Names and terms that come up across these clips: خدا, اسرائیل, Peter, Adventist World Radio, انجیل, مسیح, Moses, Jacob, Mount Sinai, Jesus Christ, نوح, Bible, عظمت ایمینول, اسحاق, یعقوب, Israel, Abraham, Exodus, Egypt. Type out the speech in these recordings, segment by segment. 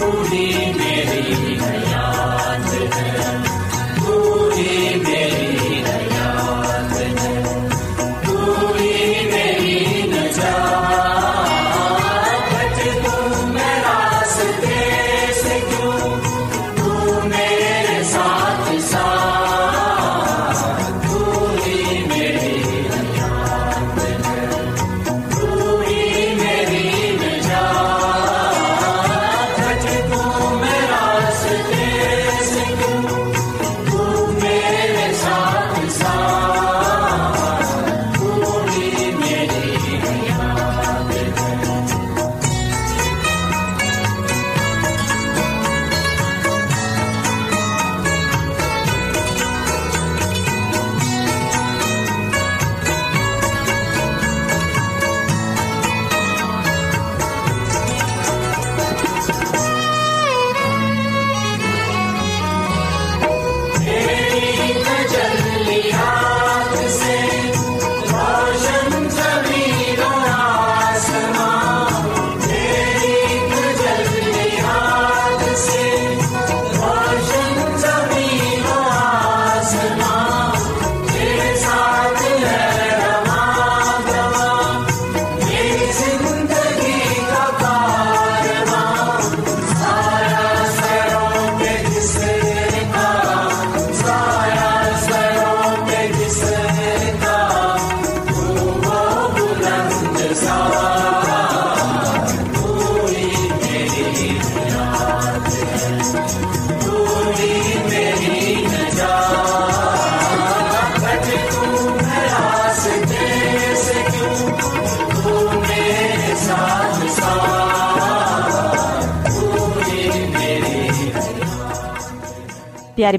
پوری میری حیات ہے، پوری میری حیات ہے، پوری میری نجات تو میرا راستے سے کیوں، تو میرے ساتھ ساتھ، پوری میری حیات ہے، پوری میری نجات پیارے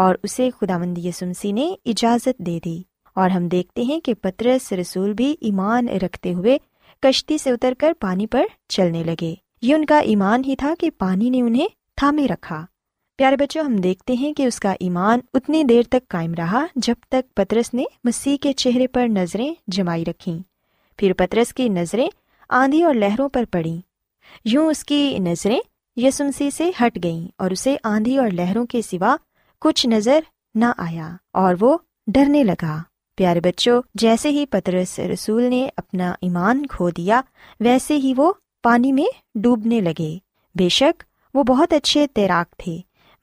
اور اسے خداوند یسوع مسیح نے اجازت دے دی۔ اور ہم دیکھتے ہیں کہ پترس رسول بھی ایمان رکھتے ہوئے کشتی سے اتر کر پانی پر چلنے لگے۔ یہ ان کا ایمان ہی تھا کہ پانی نے انہیں تھامے رکھا۔ پیارے بچوں، ہم دیکھتے ہیں کہ اس کا ایمان اتنی دیر تک قائم رہا جب تک پترس نے مسیح کے چہرے پر نظریں جمائی رکھیں۔ پھر پترس کی نظریں آندھی اور لہروں پر پڑیں، یوں اس کی نظریں یسوع مسیح سے ہٹ گئیں، اور اسے آندھی اور لہروں کے سوا کچھ نظر نہ آیا، اور وہ ڈرنے لگا۔ پیارے بچوں، جیسے ہی پترس رسول نے اپنا ایمان کھو دیا، ویسے ہی وہ پانی میں ڈوبنے لگے۔ بے شک وہ بہت اچھے تیراک تھے،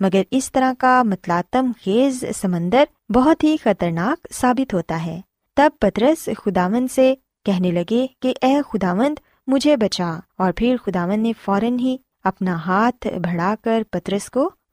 مگر اس طرح کا متلاطم خیز سمندر بہت ہی خطرناک ثابت ہوتا ہے۔ تب پترس خداوند سے کہنے لگے کہ اے خداوند، مجھے بچا، اور پھر خداوند نے فوراً ہی اپنا ہاتھ بڑھا کر پترس کو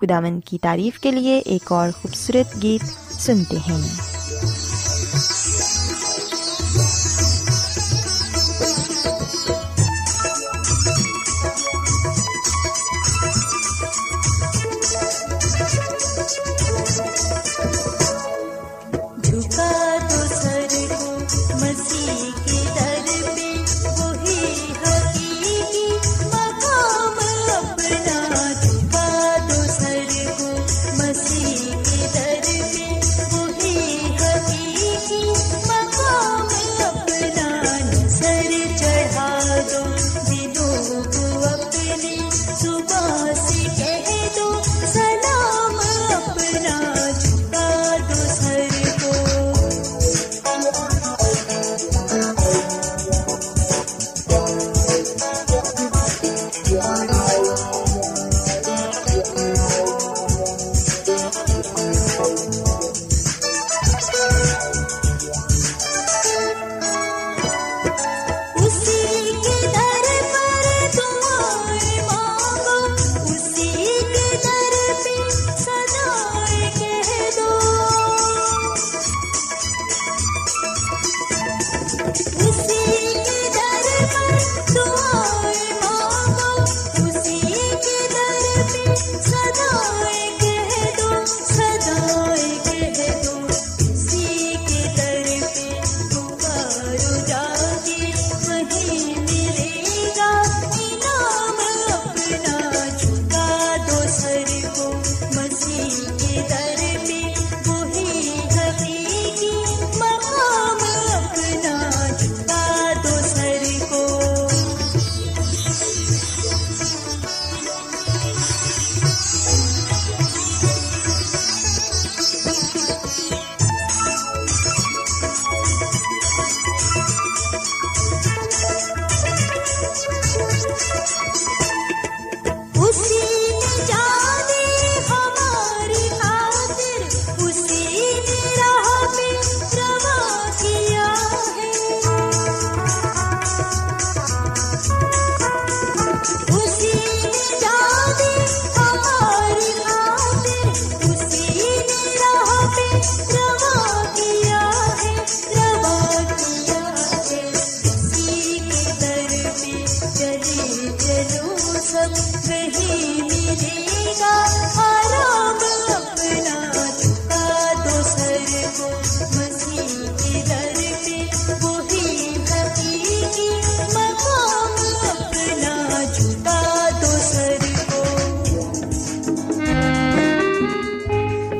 خداوند کی تعریف کے لیے ایک اور خوبصورت گیت سنتے ہیں۔ See you.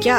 کیا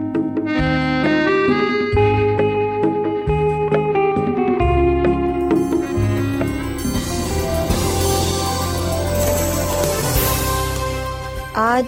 آج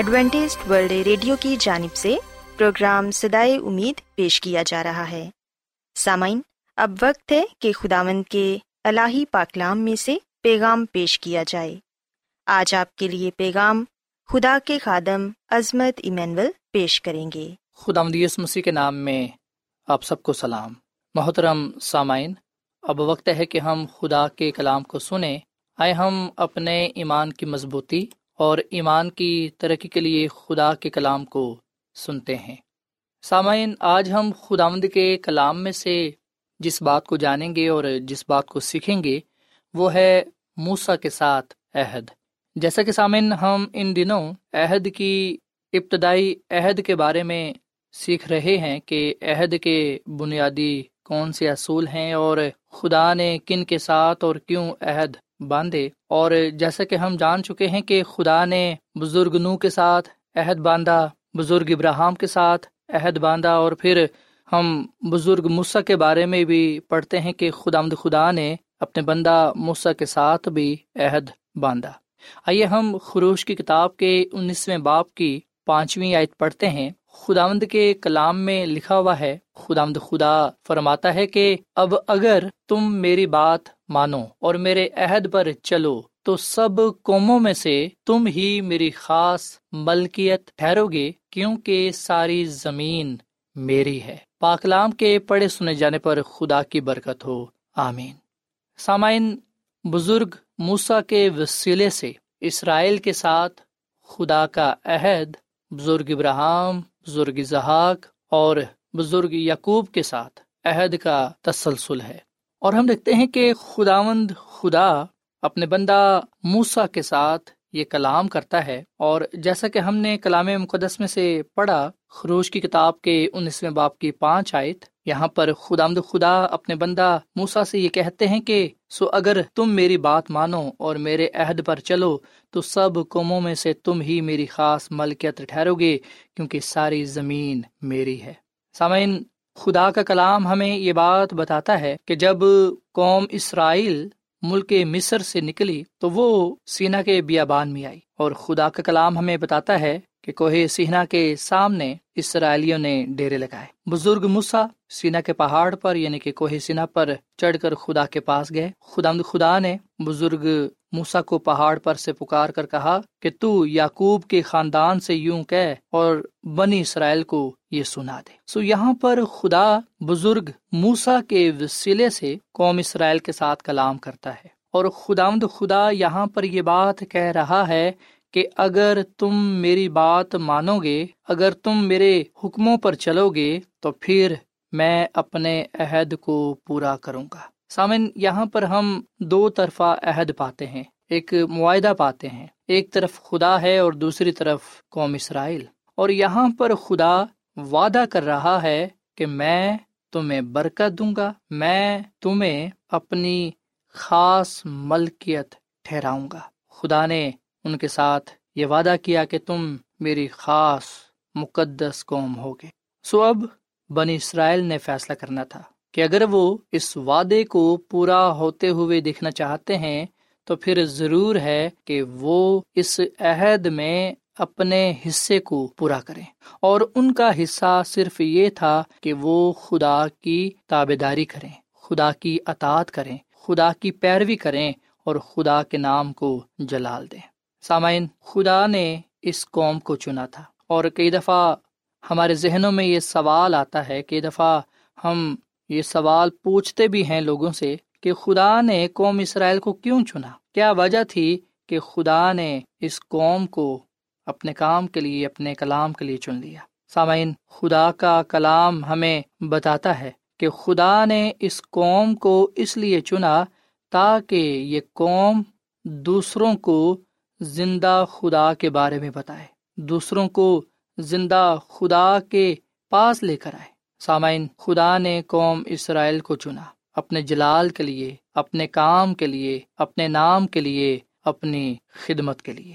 ایڈوینٹسٹ ورلڈ ریڈیو کی جانب سے پروگرام صدائے امید پیش کیا جا رہا ہے۔ سامعین، اب وقت ہے کہ خداوند کے الہی پاکلام میں سے پیغام پیش کیا جائے۔ آج آپ کے لیے پیغام خدا کے خادم عظمت ایمینول پیش کریں گے۔ خداوند یسوع مسیح کے نام میں آپ سب کو سلام۔ محترم سامعین، اب وقت ہے کہ ہم خدا کے کلام کو سنیں۔ آئے ہم اپنے ایمان کی مضبوطی اور ایمان کی ترقی کے لیے خدا کے کلام کو سنتے ہیں۔ سامعین، آج ہم خداوند کے کلام میں سے جس بات کو جانیں گے اور جس بات کو سیکھیں گے وہ ہے موسیٰ کے ساتھ عہد۔ جیسا کہ سامعین، ہم ان دنوں عہد کی ابتدائی عہد کے بارے میں سیکھ رہے ہیں کہ عہد کے بنیادی کون سے اصول ہیں اور خدا نے کن کے ساتھ اور کیوں عہد باندھے۔ اور جیسا کہ ہم جان چکے ہیں کہ خدا نے بزرگ نوح کے ساتھ عہد باندھا، بزرگ ابراہیم کے ساتھ عہد باندھا، اور پھر ہم بزرگ موسیٰ کے بارے میں بھی پڑھتے ہیں کہ خدا نے اپنے بندہ موسیٰ کے ساتھ بھی عہد باندھا۔ آئیے ہم خروج کی کتاب کے 19 باب کی 5 آیت پڑھتے ہیں۔ خداوند کے کلام میں لکھا ہوا ہے، خدا فرماتا ہے کہ اب اگر تم میری بات مانو اور میرے عہد پر چلو تو سب قوموں میں سے تم ہی میری خاص ملکیت ٹھہرو گے، کیونکہ ساری زمین میری ہے۔ پاک کلام کے پڑھے سنے جانے پر خدا کی برکت ہو، آمین۔ سامعین، بزرگ موسیٰ کے وسیلے سے اسرائیل کے ساتھ خدا کا عہد بزرگ ابراہیم، بزرگ اسحاق اور بزرگ یعقوب کے ساتھ عہد کا تسلسل ہے، اور ہم دیکھتے ہیں کہ خداوند خدا اپنے بندہ موسیٰ کے ساتھ یہ کلام کرتا ہے۔ اور جیسا کہ ہم نے کلام مقدس میں سے پڑھا، خروج کی کتاب کے 19 باب کی 5 آیت، یہاں پر خداوند خدا اپنے بندہ موسیٰ سے یہ کہتے ہیں کہ سو اگر تم میری بات مانو اور میرے عہد پر چلو تو سب قوموں میں سے تم ہی میری خاص ملکیت ٹھہرو گے، کیونکہ ساری زمین میری ہے۔ سامعین، خدا کا کلام ہمیں یہ بات بتاتا ہے کہ جب قوم اسرائیل ملک مصر سے نکلی تو وہ سینا کے بیابان میں آئی، اور خدا کا کلام ہمیں بتاتا ہے کہ کوہ سینا کے سامنے اسرائیلیوں نے ڈیرے لگائے۔ بزرگ موسیٰ سینا کے پہاڑ پر یعنی کہ کوہ سینا پر چڑھ کر خدا کے پاس گئے۔ خدا نے بزرگ موسیٰ کو پہاڑ پر سے پکار کر کہا کہ تو یعقوب کے خاندان سے یوں کہہ اور بنی اسرائیل کو یہ سنا دے۔ یہاں پر خدا بزرگ موسیٰ کے وسیلے سے قوم اسرائیل کے ساتھ کلام کرتا ہے، اور خدا یہاں پر یہ بات کہہ رہا ہے کہ اگر تم میری بات مانو گے، اگر تم میرے حکموں پر چلو گے تو پھر میں اپنے عہد کو پورا کروں گا۔ سامن، یہاں پر ہم 2 طرفہ عہد پاتے ہیں، ایک معاہدہ پاتے ہیں، ایک طرف خدا ہے اور دوسری طرف قوم اسرائیل، اور یہاں پر خدا وعدہ کر رہا ہے کہ میں تمہیں برکت دوں گا، میں تمہیں اپنی خاص ملکیت ٹھہراؤں گا۔ خدا نے ان کے ساتھ یہ وعدہ کیا کہ تم میری خاص مقدس قوم ہوگے۔ سو اب بنی اسرائیل نے فیصلہ کرنا تھا کہ اگر وہ اس وعدے کو پورا ہوتے ہوئے دیکھنا چاہتے ہیں تو پھر ضرور ہے کہ وہ اس عہد میں اپنے حصے کو پورا کریں، اور ان کا حصہ صرف یہ تھا کہ وہ خدا کی تابعداری کریں، خدا کی اطاعت کریں، خدا کی پیروی کریں اور خدا کے نام کو جلال دیں۔ سامعین، خدا نے اس قوم کو چنا تھا، اور کئی دفعہ ہمارے ذہنوں میں یہ سوال آتا ہے، کئی دفعہ ہم یہ سوال پوچھتے بھی ہیں لوگوں سے کہ خدا نے قوم اسرائیل کو کیوں چنا؟ کیا وجہ تھی کہ خدا نے اس قوم کو اپنے کام کے لیے، اپنے کلام کے لیے چن لیا؟ سامعین، خدا کا کلام ہمیں بتاتا ہے کہ خدا نے اس قوم کو اس لیے چنا تاکہ یہ قوم دوسروں کو زندہ خدا کے بارے میں بتائے، دوسروں کو زندہ خدا کے پاس لے کر آئے۔ سامعین، خدا نے قوم اسرائیل کو چنا اپنے جلال کے لیے، اپنے کام کے لیے، اپنے نام کے لیے، اپنی خدمت کے لیے،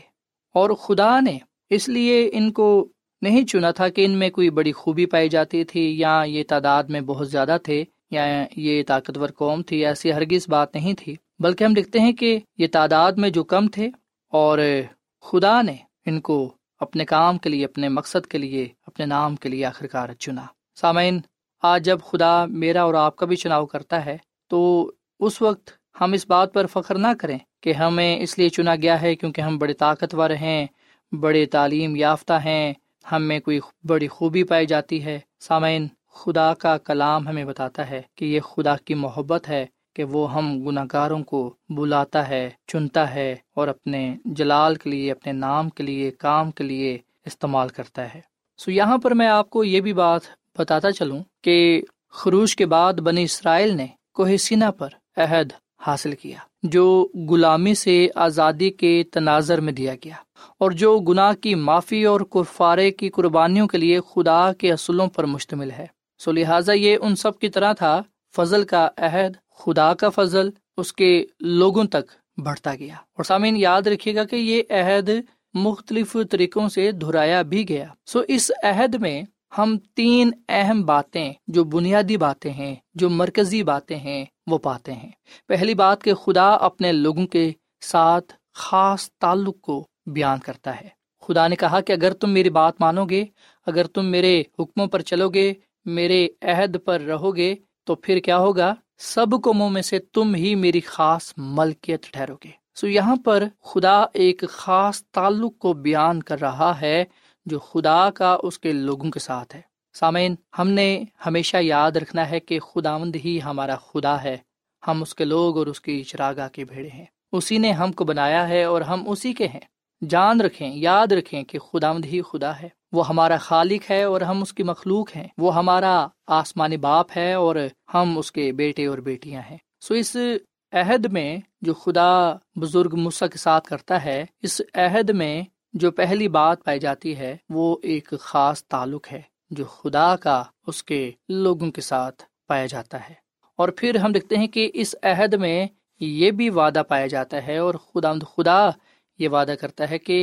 اور خدا نے اس لیے ان کو نہیں چنا تھا کہ ان میں کوئی بڑی خوبی پائی جاتی تھی یا یہ تعداد میں بہت زیادہ تھے یا یہ طاقتور قوم تھی، ایسی ہرگز بات نہیں تھی، بلکہ ہم دیکھتے ہیں کہ یہ تعداد میں جو کم تھے، اور خدا نے ان کو اپنے کام کے لیے، اپنے مقصد کے لیے، اپنے نام کے لیے آخرکار چنا۔ سامعین، آج جب خدا میرا اور آپ کا بھی چناؤ کرتا ہے تو اس وقت ہم اس بات پر فخر نہ کریں کہ ہمیں اس لیے چنا گیا ہے کیونکہ ہم بڑے طاقتور ہیں، بڑے تعلیم یافتہ ہیں، ہم میں کوئی بڑی خوبی پائی جاتی ہے۔ سامعین، خدا کا کلام ہمیں بتاتا ہے کہ یہ خدا کی محبت ہے کہ وہ ہم گناہ گاروں کو بلاتا ہے، چنتا ہے اور اپنے جلال کے لیے، اپنے نام کے لیے، کام کے لیے استعمال کرتا ہے۔ سو یہاں پر میں آپ کو یہ بھی بات بتاتا چلوں کہ خروج کے بعد بنی اسرائیل نے کوہ سینا پر عہد حاصل کیا جو غلامی سے آزادی کے تناظر میں دیا گیا، اور جو گناہ کی معافی اور کفارے کی قربانیوں کے لیے خدا کے اصولوں پر مشتمل ہے۔ سو لہٰذا یہ ان سب کی طرح تھا، فضل کا عہد، خدا کا فضل اس کے لوگوں تک بڑھتا گیا۔ اور سامعین، یاد رکھیے گا کہ یہ عہد مختلف طریقوں سے دہرایا بھی گیا۔ سو اس عہد میں ہم تین اہم باتیں، جو بنیادی باتیں ہیں، جو مرکزی باتیں ہیں، وہ پاتے ہیں۔ پہلی بات کہ خدا اپنے لوگوں کے ساتھ خاص تعلق کو بیان کرتا ہے۔ خدا نے کہا کہ اگر تم میری بات مانو گے، اگر تم میرے حکموں پر چلو گے، میرے عہد پر رہو گے، تو پھر کیا ہوگا؟ سب قوموں میں سے تم ہی میری خاص ملکیت ٹھہرو گے۔ سو یہاں پر خدا ایک خاص تعلق کو بیان کر رہا ہے جو خدا کا اس کے لوگوں کے ساتھ ہے۔ سامعین، ہم نے ہمیشہ یاد رکھنا ہے کہ خداوند ہی ہمارا خدا ہے، ہم اس کے لوگ اور اس کی چراگاہ کے بھیڑے ہیں، اسی نے ہم کو بنایا ہے اور ہم اسی کے ہیں۔ جان رکھیں، یاد رکھیں کہ خداوند ہی خدا ہے، وہ ہمارا خالق ہے اور ہم اس کی مخلوق ہیں، وہ ہمارا آسمانی باپ ہے اور ہم اس کے بیٹے اور بیٹیاں ہیں۔ سو اس عہد میں جو خدا بزرگ موسیٰ کے ساتھ کرتا ہے، اس عہد میں جو پہلی بات پائی جاتی ہے وہ ایک خاص تعلق ہے جو خدا کا اس کے لوگوں کے ساتھ پایا جاتا ہے۔ اور پھر ہم دیکھتے ہیں کہ اس عہد میں یہ بھی وعدہ پایا جاتا ہے، اور خدا یہ وعدہ کرتا ہے کہ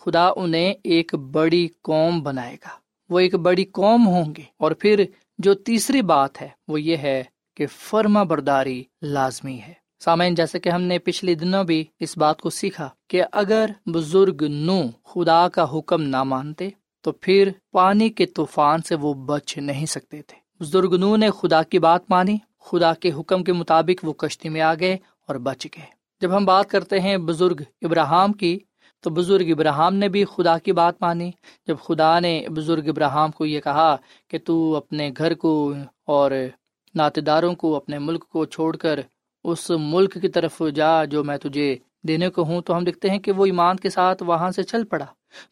خدا انہیں ایک بڑی قوم بنائے گا، وہ ایک بڑی قوم ہوں گے۔ اور پھر جو تیسری بات ہے وہ یہ ہے کہ فرما برداری لازمی ہے۔ سامعین، جیسے کہ ہم نے پچھلے دنوں بھی اس بات کو سیکھا کہ اگر بزرگ نوح خدا کا حکم نہ مانتے تو پھر پانی کے طوفان سے وہ بچ نہیں سکتے تھے۔ بزرگ نوح نے خدا کی بات مانی، خدا کے حکم کے مطابق وہ کشتی میں آ گئے اور بچ گئے۔ جب ہم بات کرتے ہیں بزرگ ابراہیم کی، تو بزرگ ابراہیم نے بھی خدا کی بات مانی۔ جب خدا نے بزرگ ابراہیم کو یہ کہا کہ تو اپنے گھر کو اور ناطے داروں کو، اپنے ملک کو چھوڑ کر اس ملک کی طرف جا جو میں تجھے دینے کو ہوں، تو ہم دیکھتے ہیں کہ وہ ایمان کے ساتھ وہاں سے چل پڑا۔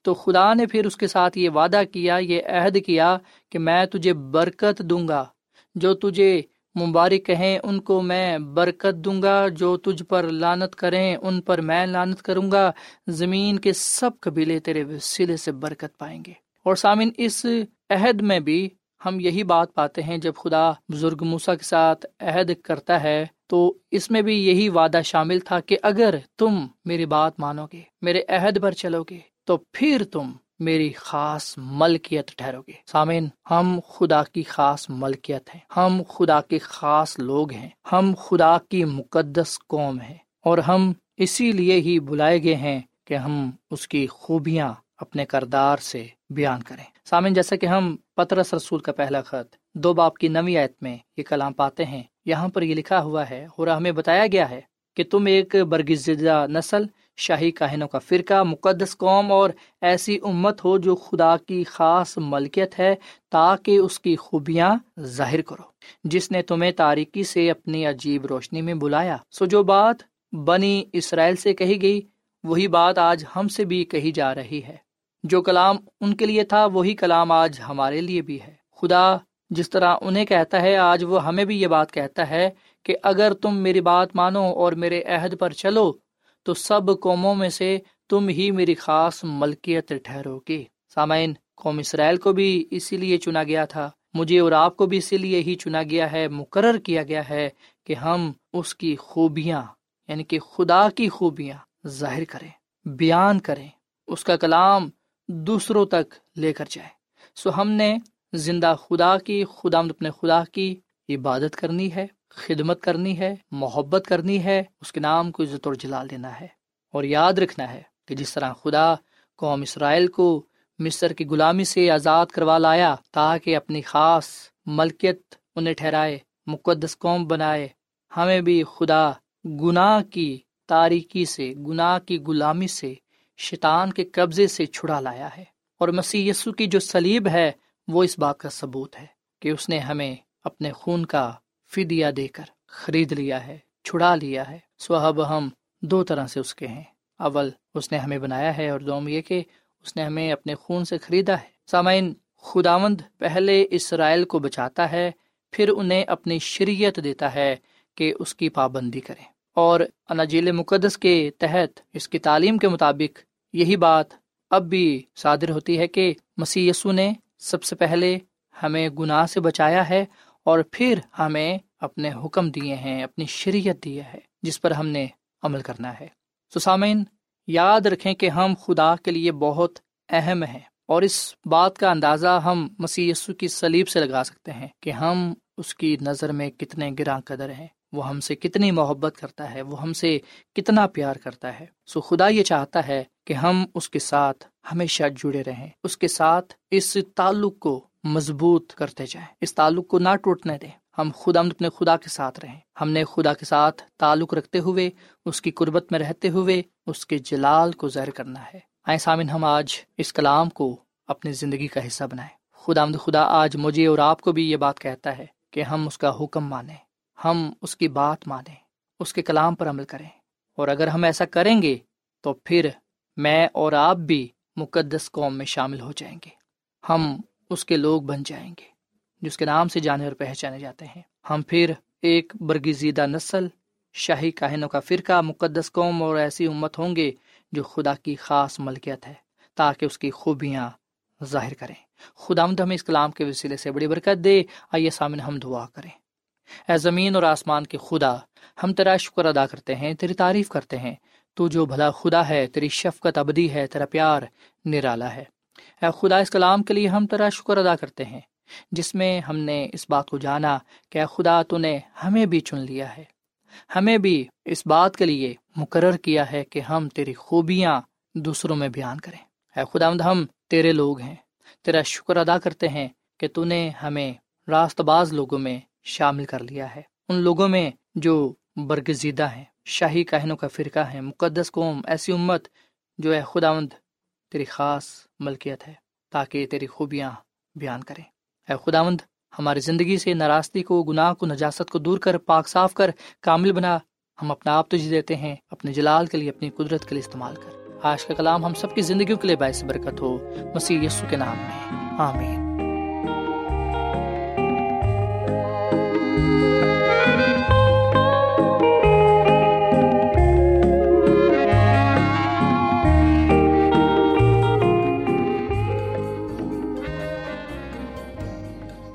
تو خدا نے پھر اس کے ساتھ یہ وعدہ کیا، یہ عہد کیا کہ میں تجھے برکت دوں گا، جو تجھے مبارک ہیں ان کو میں برکت دوں گا، جو تجھ پر لعنت کریں ان پر میں لعنت کروں گا، زمین کے سب قبیلے تیرے وسیلے سے برکت پائیں گے۔ اور سامعین، اس عہد میں بھی ہم یہی بات پاتے ہیں، جب خدا بزرگ موسیٰ کے ساتھ عہد کرتا ہے تو اس میں بھی یہی وعدہ شامل تھا کہ اگر تم میری بات مانو گے، میرے عہد پر چلو گے، تو پھر تم میری خاص ملکیت ٹھہرو گے۔ سامعین، ہم خدا کی خاص ملکیت ہیں، ہم خدا کے خاص لوگ ہیں، ہم خدا کی مقدس قوم ہیں، اور ہم اسی لیے ہی بلائے گئے ہیں کہ ہم اس کی خوبیاں اپنے کردار سے بیان کریں۔ سامعین، جیسا کہ ہم پترس رسول کا پہلا خط 2:9 میں یہ کلام پاتے ہیں، یہاں پر یہ لکھا ہوا ہے اور ہمیں بتایا گیا ہے کہ تم ایک برگزیدہ نسل، شاہی کاہنوں کا فرقہ، مقدس قوم اور ایسی امت ہو جو خدا کی خاص ملکیت ہے، تاکہ اس کی خوبیاں ظاہر کرو، جس نے تمہیں تاریکی سے اپنی عجیب روشنی میں بلایا۔ سو جو بات بنی اسرائیل سے کہی گئی، وہی بات آج ہم سے بھی کہی جا رہی ہے۔ جو کلام ان کے لیے تھا، وہی کلام آج ہمارے لیے بھی ہے۔ خدا جس طرح انہیں کہتا ہے، آج وہ ہمیں بھی یہ بات کہتا ہے کہ اگر تم میری بات مانو اور میرے عہد پر چلو، تو سب قوموں میں سے تم ہی میری خاص ملکیت ٹھہرو گے۔ سامعین، قوم اسرائیل کو بھی اسی لیے چنا گیا تھا، مجھے اور آپ کو بھی اسی لیے ہی چنا گیا ہے، مقرر کیا گیا ہے کہ ہم اس کی خوبیاں، یعنی کہ خدا کی خوبیاں ظاہر کریں، بیان کریں، اس کا کلام دوسروں تک لے کر جائیں۔ سو ہم نے زندہ خدا کی، خداوند اپنے خدا کی عبادت کرنی ہے، خدمت کرنی ہے، محبت کرنی ہے، اس کے نام کو عزت اور جلال دینا ہے۔ اور یاد رکھنا ہے کہ جس طرح خدا قوم اسرائیل کو مصر کی غلامی سے آزاد کروا لایا تاکہ اپنی خاص ملکیت انہیں ٹھہرائے، مقدس قوم بنائے، ہمیں بھی خدا گناہ کی تاریکی سے، گناہ کی غلامی سے، شیطان کے قبضے سے چھڑا لایا ہے۔ اور مسیح یسوع کی جو صلیب ہے، وہ اس بات کا ثبوت ہے کہ اس نے ہمیں اپنے خون کا فدیہ دے کر خرید لیا ہے، چھڑا لیا ہے۔ سو اب ہم دو طرح سے اس کے ہیں، اول اس نے ہمیں بنایا ہے، اور دوم یہ کہ اس نے ہمیں اپنے خون سے خریدا ہے۔ سامعین، خداوند پہلے اسرائیل کو بچاتا ہے، پھر انہیں اپنی شریعت دیتا ہے کہ اس کی پابندی کریں، اور انجیل مقدس کے تحت اس کی تعلیم کے مطابق یہی بات اب بھی صادر ہوتی ہے کہ مسیح یسوع نے سب سے پہلے ہمیں گناہ سے بچایا ہے، اور پھر ہمیں اپنے حکم دیے ہیں، اپنی شریعت دی ہے، جس پر ہم نے عمل کرنا ہے۔ سو سامعین، یاد رکھیں کہ ہم خدا کے لیے بہت اہم ہیں، اور اس بات کا اندازہ ہم مسیح یسوع کی صلیب سے لگا سکتے ہیں کہ ہم اس کی نظر میں کتنے گراں قدر ہیں، وہ ہم سے کتنی محبت کرتا ہے، وہ ہم سے کتنا پیار کرتا ہے۔ سو خدا یہ چاہتا ہے کہ ہم اس کے ساتھ ہمیشہ جڑے رہیں، اس کے ساتھ اس تعلق کو مضبوط کرتے جائیں، اس تعلق کو نہ ٹوٹنے دیں، ہم خدا اپنے خدا کے ساتھ رہیں۔ ہم نے خدا کے ساتھ تعلق رکھتے ہوئے، اس کی قربت میں رہتے ہوئے، اس کے جلال کو ظاہر کرنا ہے۔ آئیں سامعین، ہم آج اس کلام کو اپنی زندگی کا حصہ بنائیں۔ خدا آج مجھے اور آپ کو بھی یہ بات کہتا ہے کہ ہم اس کا حکم مانیں، ہم اس کی بات مانیں، اس کے کلام پر عمل کریں، اور اگر ہم ایسا کریں گے تو پھر میں اور آپ بھی مقدس قوم میں شامل ہو جائیں گے، ہم اس کے لوگ بن جائیں گے جس کے نام سے جانے اور پہچانے جاتے ہیں۔ ہم پھر ایک برگزیدہ نسل، شاہی کاہنوں کا فرقہ، مقدس قوم اور ایسی امت ہوں گے جو خدا کی خاص ملکیت ہے، تاکہ اس کی خوبیاں ظاہر کریں۔ خداوند ہمیں اس کلام کے وسیلے سے بڑی برکت دے۔ آئیے سامنے ہم دعا کریں۔ اے زمین اور آسمان کے خدا، ہم تیرا شکر ادا کرتے ہیں، تیری تعریف کرتے ہیں، تو جو بھلا خدا ہے، تیری شفقت ابدی ہے، تیرا پیار نرالا ہے۔ اے خدا، اس کلام کے لیے ہم تیرا شکر ادا کرتے ہیں، جس میں ہم نے اس بات کو جانا کہ اے خدا، تو نے ہمیں بھی چن لیا ہے، ہمیں بھی اس بات کے لیے مقرر کیا ہے کہ ہم تیری خوبیاں دوسروں میں بیان کریں۔ اے خداوند، ہم تیرے لوگ ہیں، تیرا شکر ادا کرتے ہیں کہ تو نے ہمیں راست باز لوگوں میں شامل کر لیا ہے، ان لوگوں میں جو برگزیدہ ہیں، شاہی کاہنوں کا فرقہ ہے، مقدس قوم، ایسی امت جو اے خداوند تیری خاص ملکیت ہے، تاکہ تیری خوبیاں بیان کریں۔ اے خداوند، ہماری زندگی سے ناراستی کو، گناہ کو، نجاست کو دور کر، پاک صاف کر، کامل بنا۔ ہم اپنا آپ تجھے دیتے ہیں، اپنے جلال کے لیے، اپنی قدرت کے لیے استعمال کر۔ آج کا کلام ہم سب کی زندگیوں کے لیے باعث برکت ہو، مسیح یسوع کے نام میں، آمین۔